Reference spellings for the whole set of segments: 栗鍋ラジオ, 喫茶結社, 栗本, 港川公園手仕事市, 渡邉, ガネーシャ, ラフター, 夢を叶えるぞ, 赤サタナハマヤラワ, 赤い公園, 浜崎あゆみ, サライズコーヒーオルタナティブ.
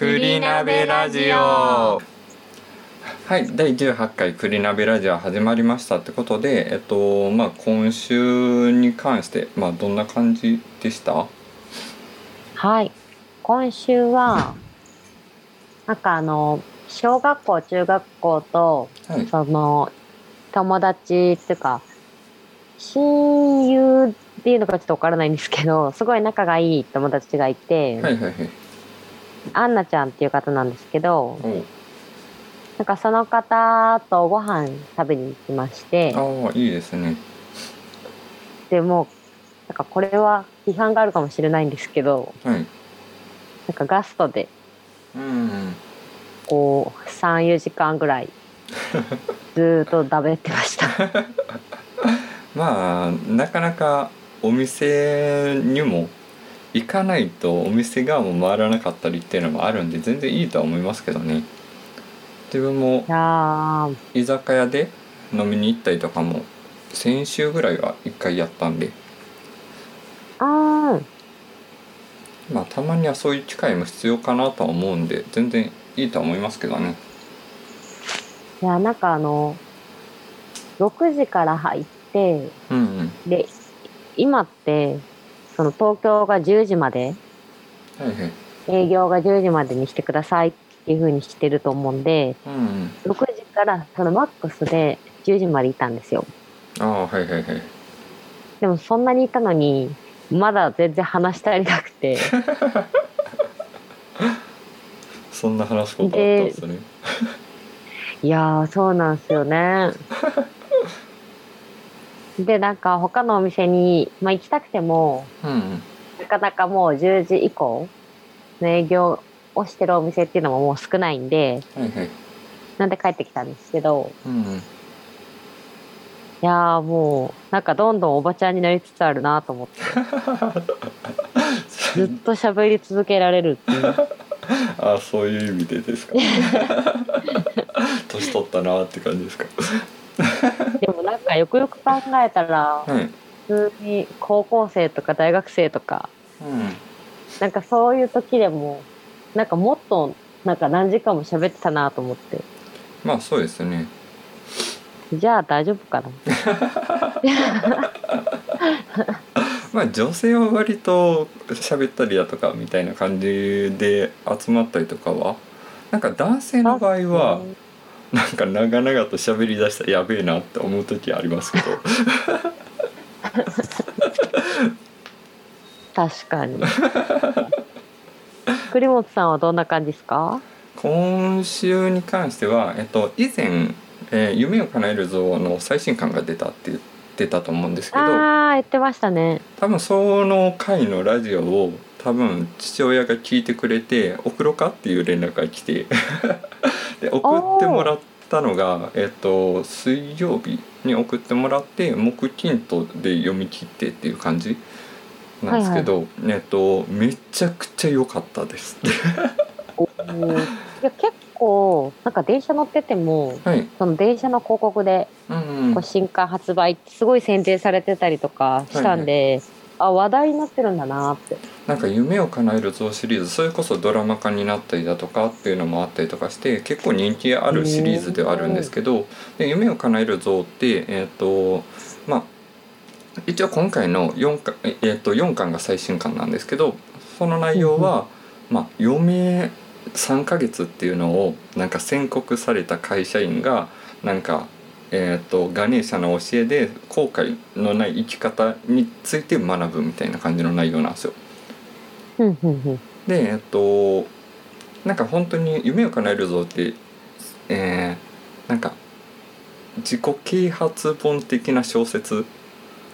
栗鍋ラジオ、はい、第18回栗鍋ラジオ始まりましたってことで、今週に関して、どんな感じでした？はい、今週は小学校中学校と、はい、その友達っていうか親友っていうのかちょっと分からないんですけど、すごい仲がいい友達がいて、はいはいはい、アンナちゃんっていう方なんですけど、なんかその方とご飯食べに行きまして、ああいいですね。でもなんかこれは批判があるかもしれないんですけど、はい、なんかガストで、うん、こう 3,4 時間ぐらいずっと食べてましたまあなかなかお店にも行かないとお店側も回らなかったりっていうのもあるんで、全然いいとは思いますけどね。自分も居酒屋で飲みに行ったりとかも先週ぐらいは一回やったんで、たまにはそういう機会も必要かなとは思うんで、全然いいとは思いますけどね。いやなんか6時から入って、で今ってその東京が10時まで、営業が10時までにしてくださいっていう風にしてると思うんで、6時からそのマックスで10時までいたんですよ。でもそんなにいたのにまだ全然話したりなくてそんな話すことあったんですねいやそうなんですよねでなんか他のお店に、行きたくても、なかなかもう10時以降の営業をしてるお店っていうのももう少ないんで、なんで帰ってきたんですけど、いやもうなんかどんどんおばちゃんになりつつあるなと思ってずっと喋り続けられるっていうあ、そういう意味でですか年取ったなって感じですかでもなんかよくよく考えたら、普通に高校生とか大学生とか、なんかそういう時でもなんかもっとなんか何時間も喋ってたなと思って、まあそうですね、じゃあ大丈夫かなまあ女性は割と喋ったりだとかみたいな感じで集まったりとかは、なんか男性の場合はなんか長々と喋り出したらやべえなって思う時ありますけど確かに栗本さんはどんな感じですか？今週に関しては、以前、夢を叶えるぞの最新刊が出たって言ってたと思うんですけど、言ってましたね。多分その回のラジオを多分父親が聞いてくれて、送ろうかっていう連絡が来てで送ってもらったのが、水曜日に送ってもらって、木金とで読み切ってっていう感じなんですけど、めちゃくちゃ良かったですいや結構なんか電車乗ってても、その電車の広告で、こう新刊発売ってすごい宣伝されてたりとかしたんで、あ、話題になってるんだなって。なんか夢を叶えるぞシリーズ、それこそドラマ化になったりだとかっていうのもあったりとかして、結構人気あるシリーズではあるんですけど、で夢を叶えるぞって、一応今回の4巻、4巻が最新巻なんですけど、その内容は、余命3ヶ月っていうのをなんか宣告された会社員がなんか、ガネーシャの教えで後悔のない生き方について学ぶみたいな感じの内容なんですよ。で、なんか本当に夢を叶えるぞって、なんか自己啓発本的な小説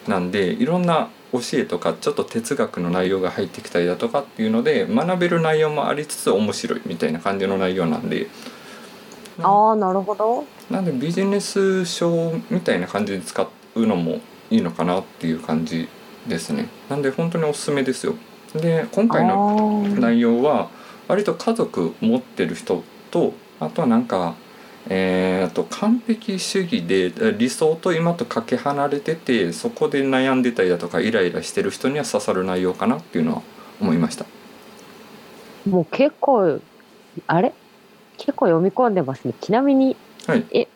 なんで、いろんな教えとかちょっと哲学の内容が入ってきたりだとかっていうので、学べる内容もありつつ面白いみたいな感じの内容なんで、なるほど。なんでビジネス書みたいな感じで使うのもいいのかなっていう感じですね。なんで本当におすすめですよ。で今回の内容は割と家族持ってる人と、あとはなんか完璧主義で理想と今とかけ離れてて、そこで悩んでたりだとかイライラしてる人には刺さる内容かなっていうのは思いました。もう結構あれ結構読み込んでますね。ちなみに、はい、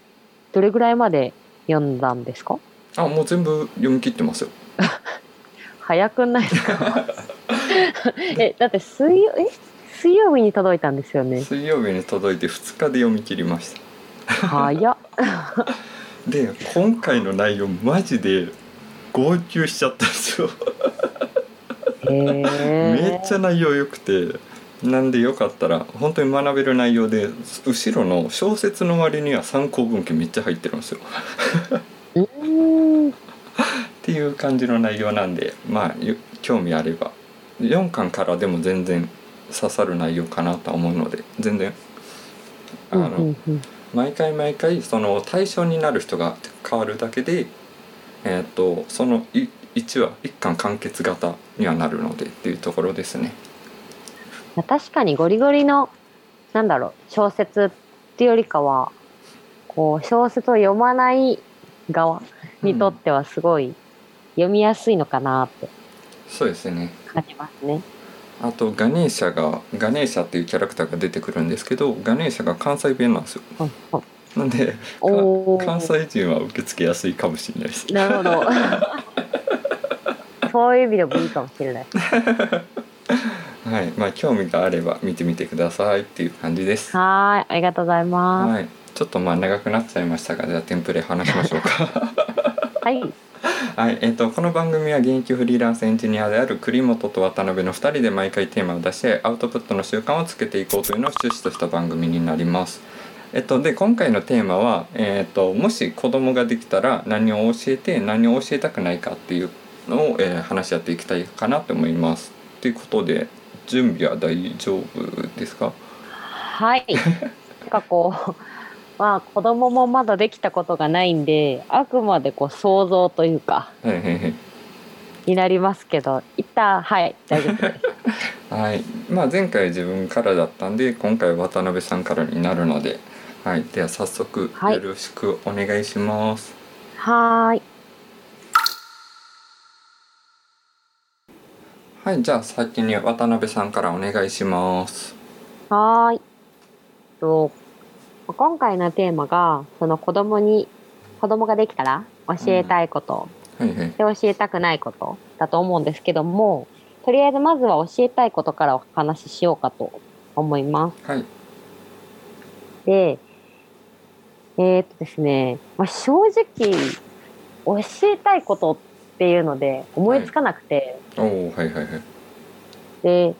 どれぐらいまで読んだんですか？あ、もう全部読み切ってますよ。早くないですか？だって水曜日に届いたんですよね。水曜日に届いて2日で読み切りました。早っ。で、今回の内容マジで号泣しちゃったんですよ。めっちゃ内容良くて、なんでよかったら本当に学べる内容で、後ろの小説の割には参考文献めっちゃ入ってるんですよ。っていう感じの内容なんで、まあ興味あれば4巻からでも全然刺さる内容かなと思うので、全然毎回その対象になる人が変わるだけで、その1話1巻完結型にはなるのでっていうところですね。確かにゴリゴリのなんだろう、小説っていうよりかはこう小説を読まない側にとってはすごい読みやすいのかなって、そうですね、感じますね。あとガネーシャっていうキャラクターが出てくるんですけど、ガネーシャが関西弁なんですよ。なんで関西人は受け付けやすいかもしれないです。なるほど。そういう意味でもいいかもしれない。はい、まあ、興味があれば見てみてくださいっていう感じです。はい、ありがとうございます。はい、ちょっとまあ長くなっちゃいましたが、じゃあテンプレ話しましょうか。はい、はい、この番組は現役フリーランスエンジニアである栗本と渡辺の2人で毎回テーマを出し合い、アウトプットの習慣をつけていこうというのを趣旨とした番組になります。で今回のテーマは、もし子供ができたら何を教えて何を教えたくないかっていうのを、話し合っていきたいかなと思います。ということで、準備は大丈夫ですか？はい。なんかこうまあ子供もまだできたことがないんで、あくまでこう想像というかになりますけど、一旦はい大丈夫です。はい。まあ前回自分からだったんで、今回渡辺さんからになるので。はい、では早速よろしくお願いします。はい。はい、じゃあ先に渡辺さんからお願いします。はい。今回のテーマがその子供ができたら教えたいこと、はいはい、で教えたくないことだと思うんですけども、とりあえずまずは教えたいことからお話ししようかと思います。はい。で。ですね、まあ、正直教えたいことっていうので思いつかなくて、はい、おー、はいはいはい、で、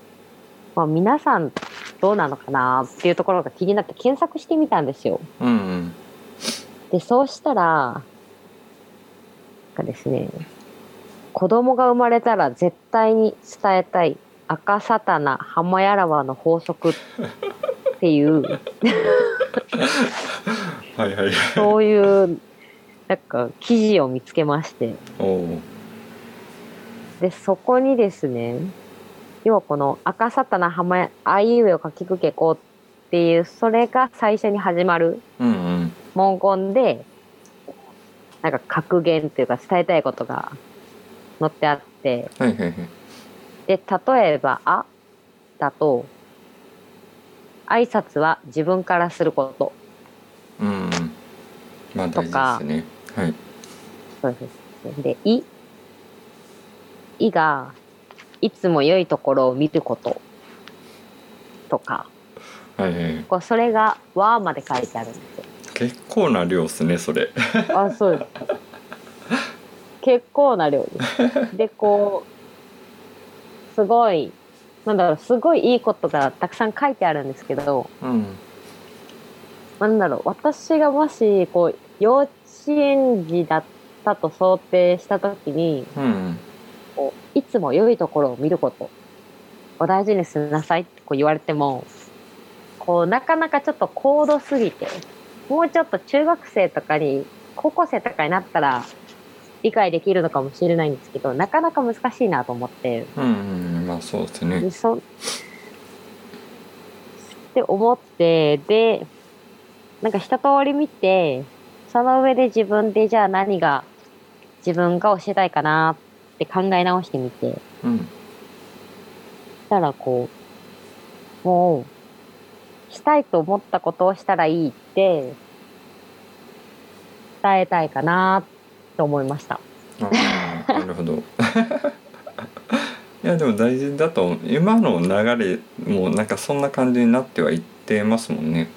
まあ、皆さんどうなのかなっていうところが気になって検索してみたんですよ、うんうん、でそうしたらですね、子供が生まれたら絶対に伝えたい赤サタナハマヤラワの法則っていうはいはいはい、そういうなんか記事を見つけまして、でそこにですね、要はこの赤サタナハマあいうえを書きくけこうっていう、それが最初に始まる文言で、なんか格言っていうか伝えたいことが載ってあって、はいはいはい、で例えばあだと挨拶は自分からすること、うん、まあ大事ですね。はい。そうです。で、いがいつも良いところを見ることとか、はいはい、こうそれがわまで書いてあるんですよ。結構な量ですね、それ。あ、そうです。結構な量です。で、こうすごい。なんだろう、すごいいいことがたくさん書いてあるんですけど、うん、なんだろう、私がもしこう幼稚園児だったと想定した時に、うん、こういつも良いところを見ることを大事にしなさいってこう言われても、こうなかなかちょっと高度すぎて、もうちょっと中学生とかに高校生とかになったら理解できるのかもしれないんですけど、なかなか難しいなと思って、うん、まあそうですね。って思って、で、なんか一通り見て、その上で自分でじゃあ何が自分が教えたいかなって考え直してみて、うん、したらこう、もうしたいと思ったことをしたらいいって伝えたいかなと思いました。なるほど。いやでも大事だと、今の流れもなんかそんな感じになってはいってますもんね。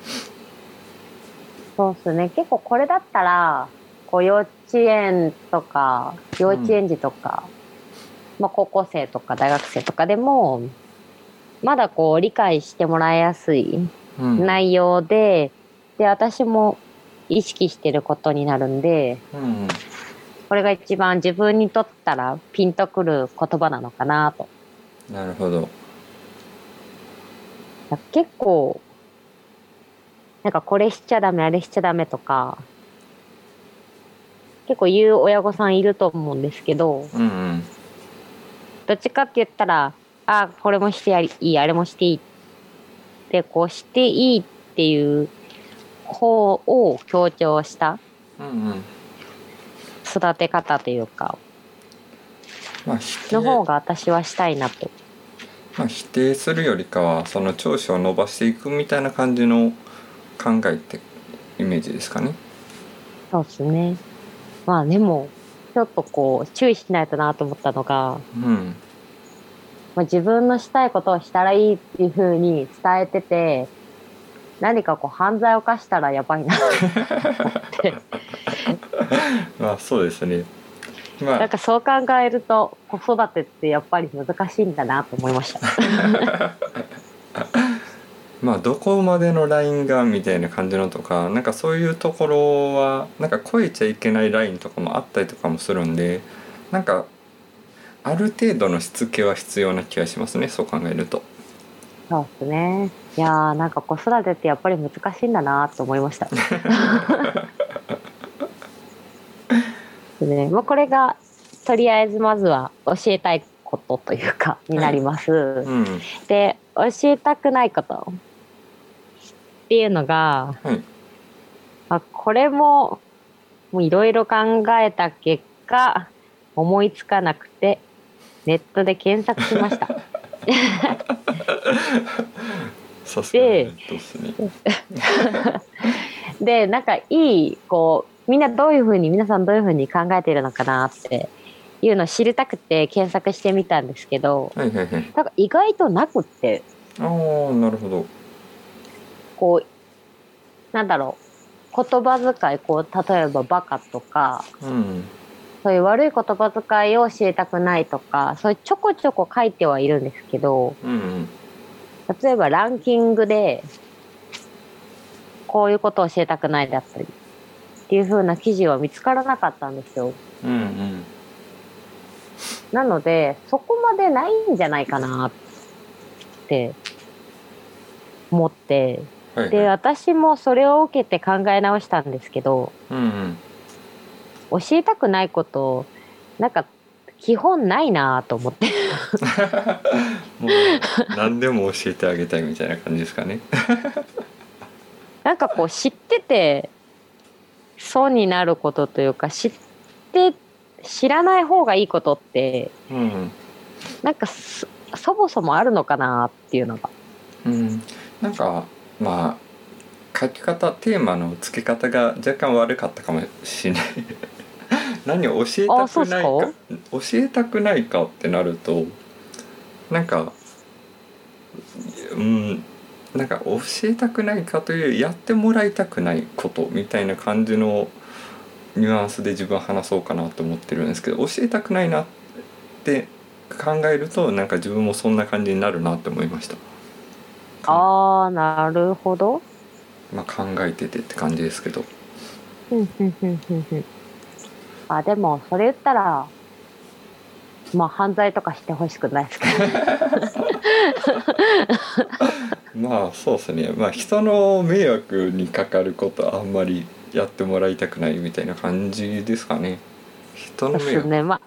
そうですね。結構これだったらこう幼稚園とか幼稚園児とか、まあ、高校生とか大学生とかでもまだこう理解してもらいやすい内容で、で私も意識してることになるんで、これが一番自分にとったらピンとくる言葉なのかなと。なるほど。結構なんかこれしちゃダメあれしちゃダメとか結構言う親御さんいると思うんですけど、どっちかって言ったらあこれもしていいあれもしていいってこうしていいっていう方を強調した、育て方というか、まあ、の方が私はしたいなと、まあ、否定するよりかはその長所を伸ばしていくみたいな感じの考えってイメージですかね。そうですね。まあでもちょっとこう注意しないとなと思ったのが、まあ、自分のしたいことをしたらいいっていう風に伝えてて何かこう犯罪を犯したらやばいなってまあそうですね、まあ、なんかそう考えると子育てってやっぱり難しいんだなと思いましたまあどこまでのラインがみたいな感じのとかなんかそういうところはなんか超えちゃいけないラインとかもあったりとかもするんでなんかある程度のしつけは必要な気がしますね、そう考えると。そうですね。いやーなんか子育てってやっぱり難しいんだなと思いましたね、もうこれがとりあえずまずは教えたいことというかになります、で教えたくないことっていうのが、まあ、これもいろいろ考えた結果思いつかなくてネットで検索しましたさすがネットですねでなんかいいこうみんなどういう風に皆さんどういう風に考えているのかなっていうのを知りたくて検索してみたんですけど、なんか意外となくってなるほど。こうなんだろう言葉遣いこう例えばバカとか、そういう悪い言葉遣いを教えたくないとかそういうちょこちょこ書いてはいるんですけど、例えばランキングでこういうことを教えたくないだったりっていう風な記事は見つからなかったんですよ、なのでそこまでないんじゃないかなって思って、で私もそれを受けて考え直したんですけど、教えたくないことなんか基本ないなと思ってもう何でも教えてあげたいみたいな感じですかねなんかこう知ってて損になることというか知らない方がいいことって、なんかそもそもあるのかなっていうのが、なんかまあ書き方テーマの付け方が若干悪かったかもしれない何を教えたくないか教えたくないかってなるとなんかなんか教えたくないかというやってもらいたくないことみたいな感じのニュアンスで自分は話そうかなと思ってるんですけど、教えたくないなって考えるとなんか自分もそんな感じになるなって思いました。あーなるほど。まあ考えててって感じですけどあでもそれ言ったらまあ犯罪とかしてほしくないですけどまあそうですね、まあ、人の迷惑にかかることはあんまりやってもらいたくないみたいな感じですかね。人の迷惑そうですね、ま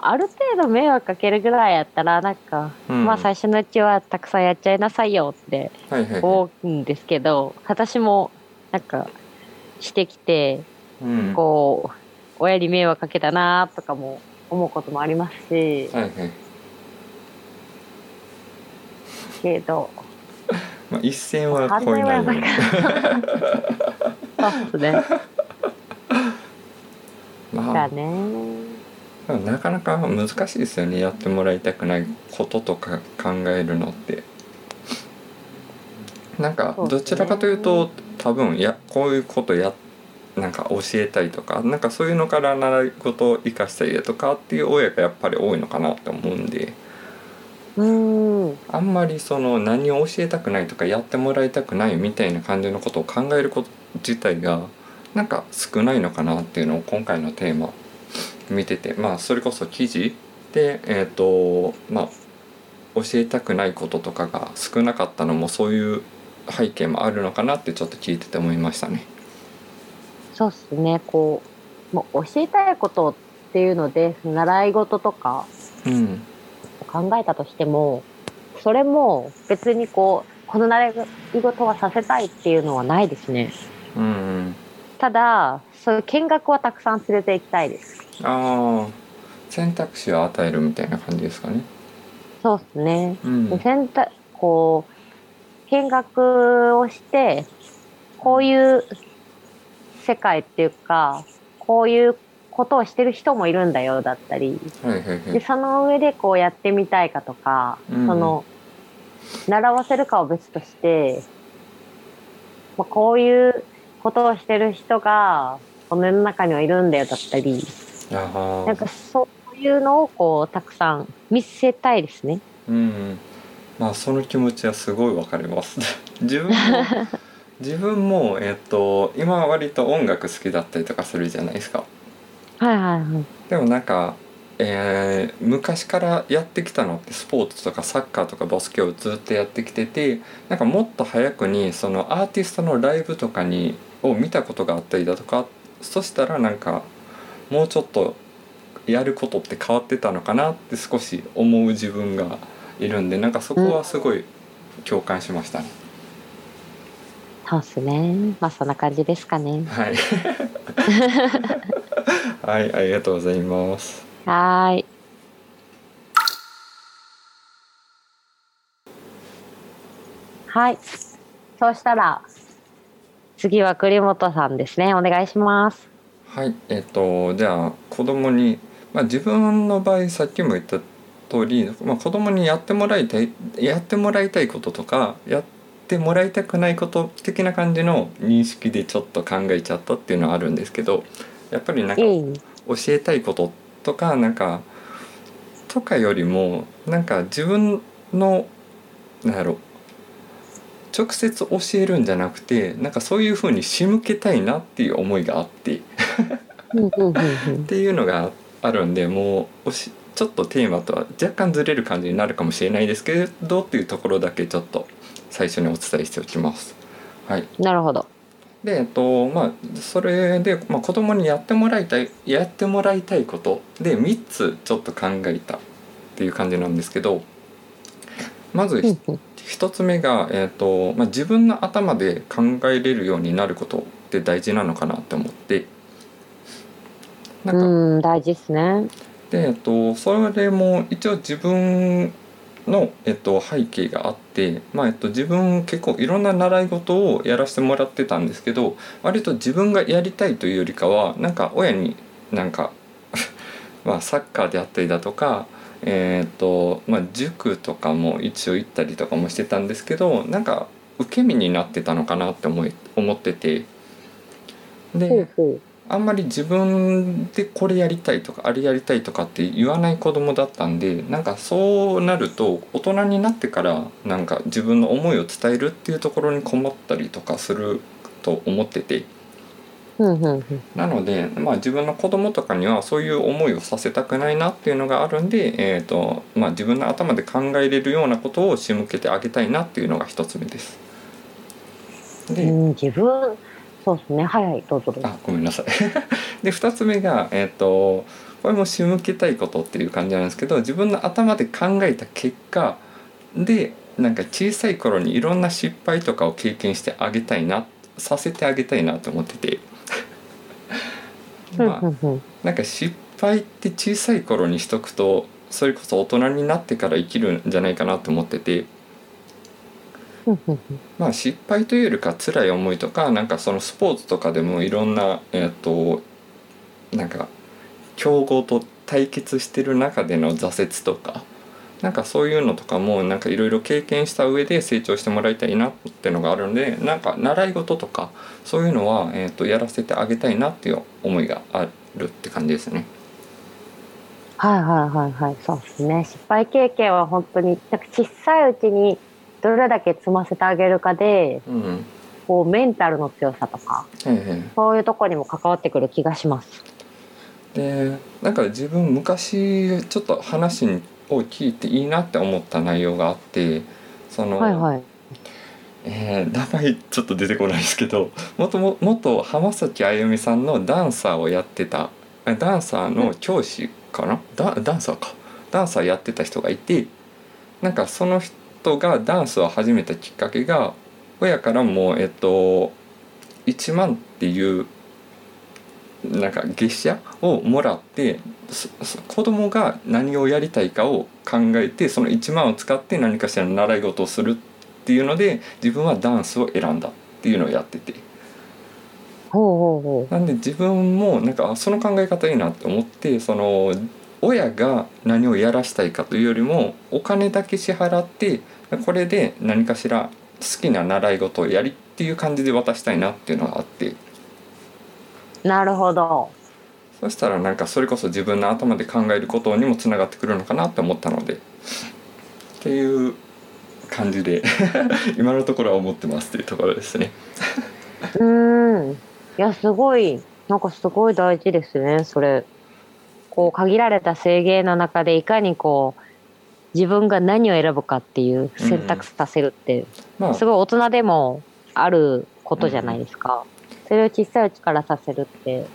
あ、ある程度迷惑かけるぐらいやったらなんか、まあ最初のうちはたくさんやっちゃいなさいよって多いんですけど、私もなんかしてきて、こう親に迷惑かけたなとかも思うこともありますし、けどまあ、一線は越えないように。そうですね。まあなかなか難しいですよね。やってもらいたくないこととか考えるのって。なんかどちらかというと多分こういうことなんか教えたいとかなんかそういうのから習い事を生かしたりとかっていう親がやっぱり多いのかなと思うんで、あんまりその何を教えたくないとかやってもらいたくないみたいな感じのことを考えること自体がなんか少ないのかなっていうのを今回のテーマ見てて、まあそれこそ記事で教えたくないこととかが少なかったのもそういう背景もあるのかなってちょっと聞いてて思いましたね。そうですね。こうもう教えたいことっていうので習い事とか考えたとしても、それも別にこの習い事はさせたいっていうのはないですね。ただそういう見学はたくさん連れて行きたいです。ああ、選択肢を与えるみたいな感じですかね。そうですね。見学をしてこういう世界っていうかこういうことをしてる人もいるんだよだったり、でその上でこうやってみたいかとか、その習わせるかを別として、まあ、こういうことをしてる人がこの世の中にはいるんだよだったり、なんかそういうのをたくさん見せたいですね。まあその気持ちはすごいわかります。自分も今割と音楽好きだったりとかするじゃないですか。でもなんか、昔からやってきたのってスポーツとかサッカーとかバスケをずっとやってきてて、なんかもっと早くにそのアーティストのライブとかを見たことがあったりだとか、そしたらなんかもうちょっとやることって変わってたのかなって少し思う自分がいるんで、なんかそこはすごい共感しましたね。そうですね。まあそんな感じですかね。はい。はい、ありがとうございます。はい。はい。そうしたら次は栗本さんですね。お願いします。はい。じゃあ子供に、まあ自分の場合さっきも言った通り、まあ子供にやってもらいたいこととかやってもらいたくないこと的な感じの認識でちょっと考えちゃったっていうのはあるんですけど、やっぱりなんか教えたいこととかなんかとかよりもなんか自分のなんやろ直接教えるんじゃなくてなんかそういう風に仕向けたいなっていう思いがあってっていうのがあるんで、もうちょっとテーマとは若干ずれる感じになるかもしれないですけどっていうところだけちょっと最初にお伝えしておきます。はい、なるほど。で、まあそれで、まあ、子供にやってもらいたいことで3つちょっと考えたっていう感じなんですけど、まず1つ目が、まあ、自分の頭で考えれるようになることって大事なのかなと思って、なんか大事ですね。で、それも一応自分の、背景があって、まあ自分結構いろんな習い事をやらせてもらってたんですけど、割と自分がやりたいというよりかはなんか親になんかまあサッカーであったりだとか、まあ、塾とかも一応行ったりとかもしてたんですけど、なんか受け身になってたのかなって思ってて、であんまり自分でこれやりたいとかあれやりたいとかって言わない子供だったんで、なんかそうなると大人になってからなんか自分の思いを伝えるっていうところに困ったりとかすると思ってて、なので、まあ、自分の子供とかにはそういう思いをさせたくないなっていうのがあるんで、まあ、自分の頭で考えれるようなことを仕向けてあげたいなっていうのが一つ目です。で、自分そうですね。はいはい、どうぞどうぞ。あ、ごめんなさい。で、2つ目が、これも仕向けたいことっていう感じなんですけど、自分の頭で考えた結果でなんか小さい頃にいろんな失敗とかを経験してあげたいな、させてあげたいなと思ってて、まあ、なんか失敗って小さい頃にしとくとそれこそ大人になってから生きるんじゃないかなと思ってて、まあ失敗というよりか辛い思いとか、なんかそのスポーツとかでもいろんななんか強豪と対決してる中での挫折とか、なんかそういうのとかもなんかいろいろ経験した上で成長してもらいたいなってのがあるので、なんか習い事とかそういうのはやらせてあげたいなっていう思いがあるって感じですね。はいはいはいはい、そうですね。失敗経験は本当になんか小さいうちにどれだけ積ませてあげるかで、うん、こうメンタルの強さとか、そういうところにも関わってくる気がします。で、なんか自分昔ちょっと話を聞いていいなって思った内容があって、その、はいはい、名前ちょっと出てこないですけど、元浜崎あゆみさんのダンサーをやってた、ダンサーの教師かな、ダンサーやってた人がいて、なんかその人がダンスを始めたきっかけが、親からも1万っていうなんか月謝をもらって、子供が何をやりたいかを考えて、その1万を使って何かしらの習い事をするっていうので、自分はダンスを選んだっていうのをやってて、なんで自分もなんかその考え方いいなって思って、その親が何をやらしたいかというよりも、お金だけ支払ってこれで何かしら好きな習い事をやりっていう感じで渡したいなっていうのがあって、なるほど。そしたらなんかそれこそ自分の頭で考えることにもつながってくるのかなって思ったのでっていう感じで今のところは思ってますっていうところですね。いやすごい、なんかすごい大事ですねそれ。こう限られた制限の中でいかにこう自分が何を選ぶかっていう選択させるって、まあ、すごい大人でもあることじゃないですか、それを小さいうちからさせるって、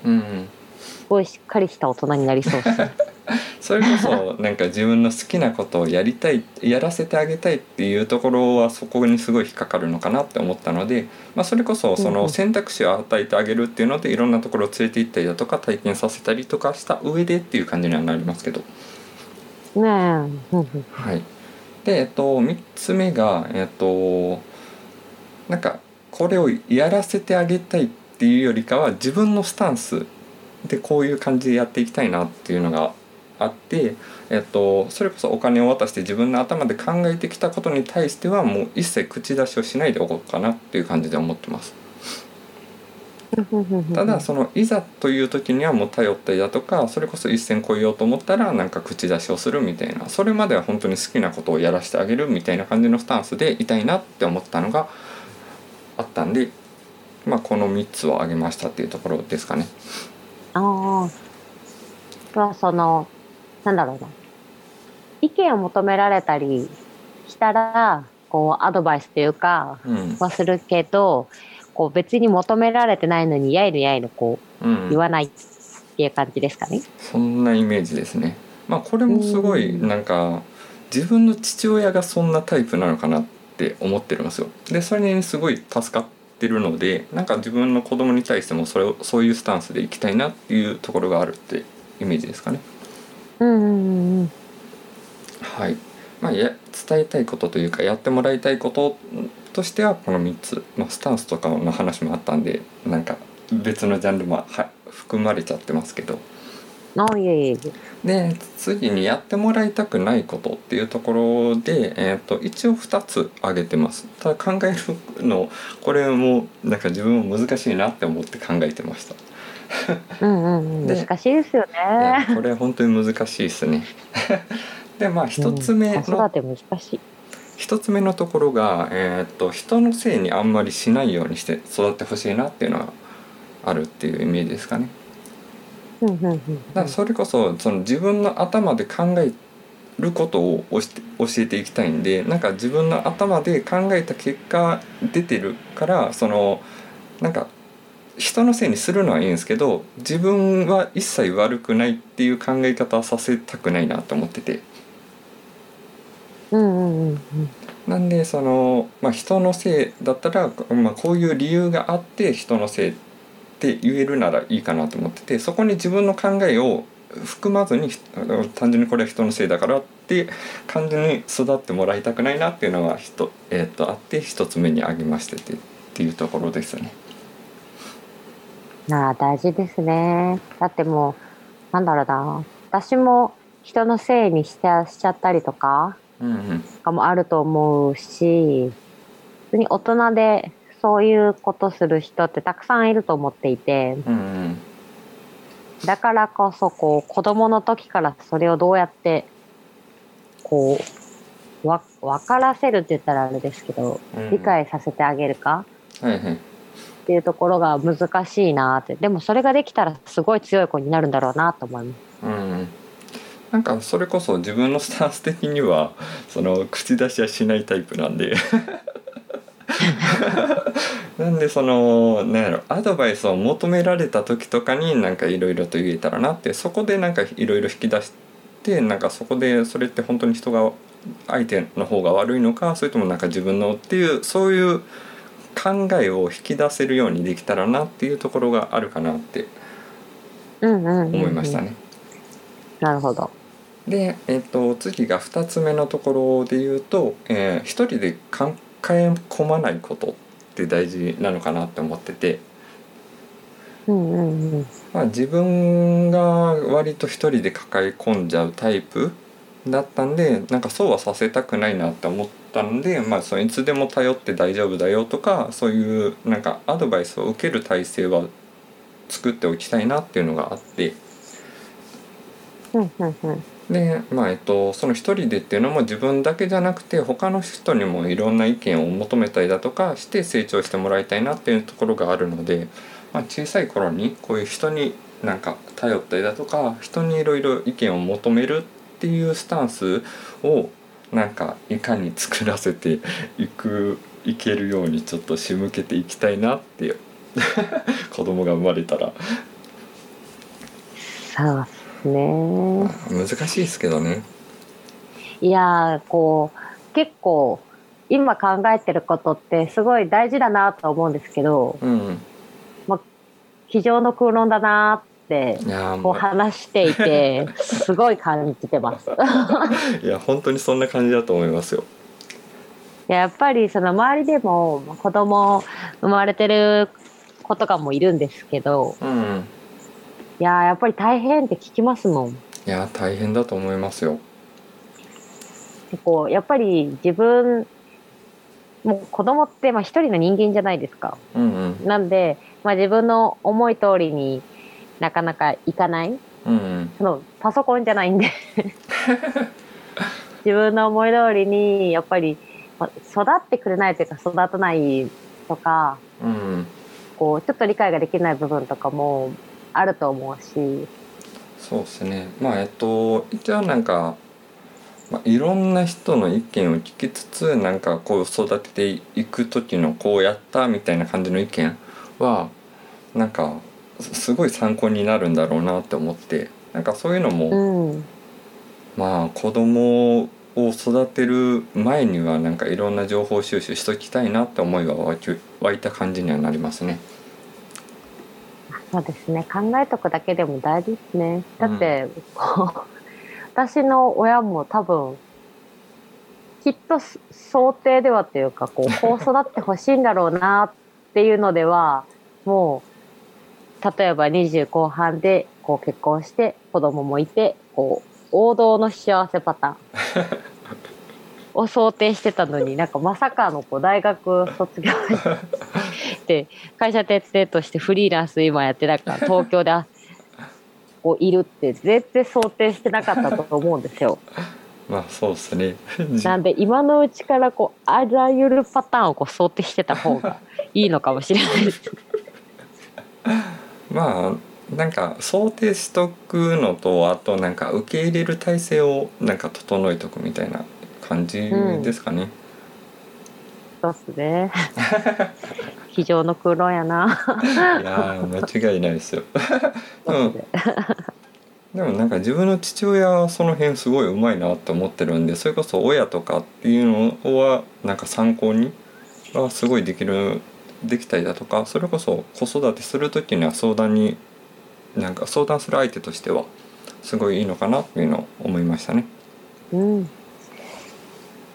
すごいしっかりした大人になりそうですね。それこそなんか自分の好きなことをやりたい、やらせてあげたいっていうところはそこにすごい引っかかるのかなって思ったので、まあ、それこそその選択肢を与えてあげるっていうので、いろんなところを連れて行ったりだとか体験させたりとかした上でっていう感じにはなりますけどね。はい、で、3つ目が、なんかこれをやらせてあげたいっていうよりかは、自分のスタンスでこういう感じでやっていきたいなっていうのがあって、それこそお金を渡して自分の頭で考えてきたことに対してはもう一切口出しをしないでおこうかなっていう感じで思ってます。ただそのいざという時にはもう頼ったりだとか、それこそ一線越えようと思ったらなんか口出しをするみたいな、それまでは本当に好きなことをやらせてあげるみたいな感じのスタンスでいたいなって思ったのがあったんで、まあ、この3つを挙げましたっていうところですかね。そのなんだろうな、意見を求められたりしたらこうアドバイスというかはするけど、こう別に求められてないのにやいのやいのこう言わないっていう感じですかね。そんなイメージですね。まあ、これもすごいなんか自分の父親がそんなタイプなのかなって思ってるんですよ。でそれにすごい助かってるので、なんか自分の子供に対してもそういうスタンスでいきたいなっていうところがあるってイメージですかね。はい、まあ、伝えたいことというかやってもらいたいこととしてはこの3つ、まあ、スタンスとかの話もあったんで、なんか別のジャンルも含まれちゃってますけど、で次にやってもらいたくないことっていうところで、一応2つ挙げてます。ただ考えるのこれもなんか自分も難しいなって思って考えてました。難しいですよね。これ本当に難しいですね。で、まあ一つ目のところが、人のせいにあんまりしないようにして育ってほしいなっていうのがあるっていうイメージですかね。だからそれこそ、その自分の頭で考えることを教えていきたいんで、なんか自分の頭で考えた結果出てるから、そのなんか人のせいにするのはいいんですけど、自分は一切悪くないっていう考え方はさせたくないなと思ってて、なんでその、まあ、人のせいだったら、まあ、こういう理由があって人のせいって言えるならいいかなと思ってて、そこに自分の考えを含まずに単純にこれは人のせいだからっって感じに育ってもらいたくないなっていうのがあって一つ目に挙げましてっていうところですね。ああ、大事ですね。だってもうなんだろうな、私も人のせいにしちゃったりとか、うんうん、もあると思うし、普通に大人でそういうことする人ってたくさんいると思っていて、うんうん、だからこそこう子供の時からそれをどうやってこう分からせるって言ったらあれですけど、うん、理解させてあげるか、はいはい、っていうところが難しいなって。でもそれができたらすごい強い子になるんだろうなと思います。うん、なんかそれこそ自分のスタンス的にはその口出しはしないタイプなんでなんでそのなんやろ、アドバイスを求められた時とかになんかいろいろと言えたらなって、そこでなんかいろいろ引き出して、なんかそこでそれって本当に人が相手の方が悪いのか、それともなんか自分のっていうそういう考えを引き出せるようにできたらなっていうところがあるかなって思いましたね。うんうんうんうん、なるほど。で、次が2つ目のところで言うと、一人で考え込まないことって大事なのかなって思ってて、うんうんうん、まあ、自分が割と一人で抱え込んじゃうタイプだったんで、なんかそうはさせたくないなって思ったので、まあ、そのいつでも頼って大丈夫だよとか、そういうなんかアドバイスを受ける体制は作っておきたいなっていうのがあって。で、まあその一人でっていうのも自分だけじゃなくて他の人にもいろんな意見を求めたりだとかして成長してもらいたいなっていうところがあるので、まあ、小さい頃にこういう人になんか頼ったりだとか人にいろいろ意見を求めるっていうスタンスをなんかいかに作らせていけるようにちょっと仕向けていきたいなって子供が生まれたらそうね、難しいですけどね。いや、こう結構今考えてることってすごい大事だなと思うんですけど、うん、ま、机上の空論だなってこう話していてすごい感じてますいや本当にそんな感じだと思いますよ。いや、やっぱりその周りでも子供生まれてる子とかもいるんですけど、うんいや、やっぱり大変って聞きますもん。いや、大変だと思いますよ。こうやっぱり自分もう子供ってまあ一人の人間じゃないですか、うんうん、なんで、まあ、自分の思い通りになかなかいかない、うんうん、そのパソコンじゃないんで自分の思い通りにやっぱり育ってくれないというか育たないとか、うんうん、こうちょっと理解ができない部分とかもあると思うし。そうですね。まあ一応なんか、まあ、いろんな人の意見を聞きつつなんかこう育てていく時のこうやったみたいな感じの意見はなんかすごい参考になるんだろうなって思って、なんかそういうのも、うん、まあ子供を育てる前にはなんかいろんな情報収集しときたいなって思いが湧いた感じにはなりますね。そうですね、考えとくだけでも大事ですね。だって、うん、私の親も多分きっと想定ではというかこう育ってほしいんだろうなっていうのではもう例えば20後半でこう結婚して子供もいてこう王道の幸せパターンを想定してたのになんかまさかのこう大学卒業して会社転々としてフリーランス今やってなんか東京でこういるって全然想定してなかったと思うんですよ。まあそうですね。なんで今のうちからこうあらゆるパターンをこう想定してた方がいいのかもしれないですまあなんか想定しとくのとあとなんか受け入れる体制をなんか整えとくみたいな感じですかね。うん、そうですね。非常の苦労やな。いや間違いないですよ。でもなんか自分の父親はその辺すごい上手いなって思ってるんで、それこそ親とかっていうのはなんか参考にはすごいできたりだとか、それこそ子育てする時にはなんか相談する相手としてはすごいいいのかなっていうのを思いましたね。うん、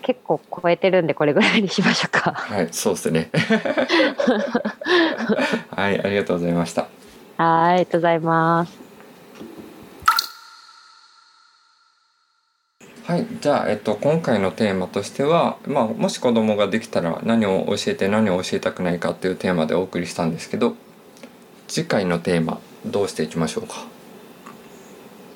結構超えてるんでこれぐらいにしましょうか。はい、そうですね。はい、ありがとうございました。はい、ありがとうございます。はい、じゃあ、今回のテーマとしては、まあ、もし子供ができたら何を教えて何を教えたくないかっていうテーマでお送りしたんですけど、次回のテーマどうしていきましょうか。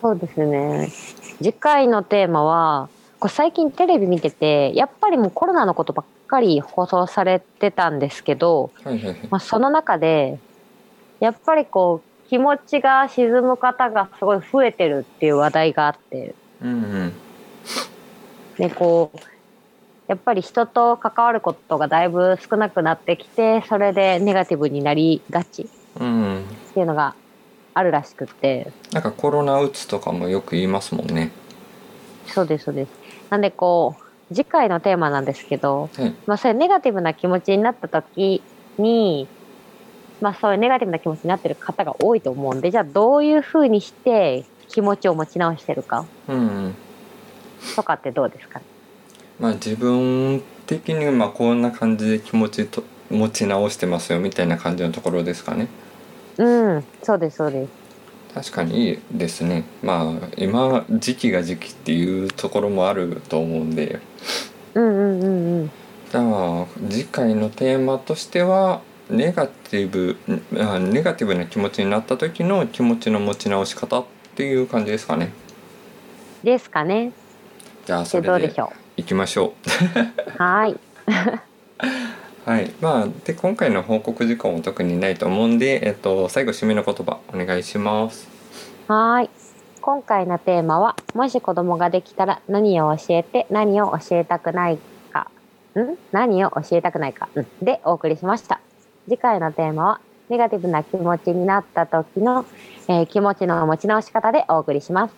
そうですね、次回のテーマはこれ最近テレビ見ててやっぱりもうコロナのことばっかり放送されてたんですけど、はいはいはい、まあ、その中でやっぱりこう気持ちが沈む方がすごい増えてるっていう話題があって、うんうん、ね、こうやっぱり人と関わることがだいぶ少なくなってきて、それでネガティブになりがちっていうのがあるらしくって、うん、なんかコロナうつとかもよく言いますもんね。そうですそうです。なんでこう次回のテーマなんですけど、うん、まあ、そういうネガティブな気持ちになった時に、まあ、そういうネガティブな気持ちになってる方が多いと思うんで、じゃあどういうふうにして気持ちを持ち直してるか、うんうん、とかってどうですかね。まあ、自分的にまあこんな感じで気持ちと持ち直してますよみたいな感じのところですかね。うん、そうですそうです。確かにいいですね。まあ今時期が時期っていうところもあると思うんで、うんうんうんうん、だから次回のテーマとしてはネガティブな気持ちになった時の気持ちの持ち直し方っていう感じですかね。ですかね。じゃあそれで行きましょう。はいはい、まあ、で今回の報告事項も特にないと思うんで、最後締めの言葉お願いします。はい、今回のテーマはもし子供ができたら何を教えて何を教えたくないかでお送りしました。次回のテーマはネガティブな気持ちになった時の、気持ちの持ち直し方でお送りします。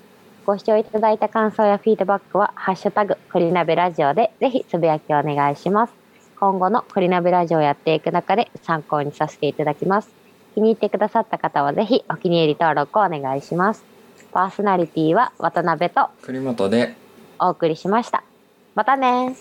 ご視聴いただいた感想やフィードバックはハッシュタグくりなべラジオでぜひつぶやきをお願いします。今後のくりなべラジオをやっていく中で参考にさせていただきます。気に入ってくださった方はぜひお気に入り登録をお願いします。パーソナリティは渡辺と栗本でお送りしました。またね。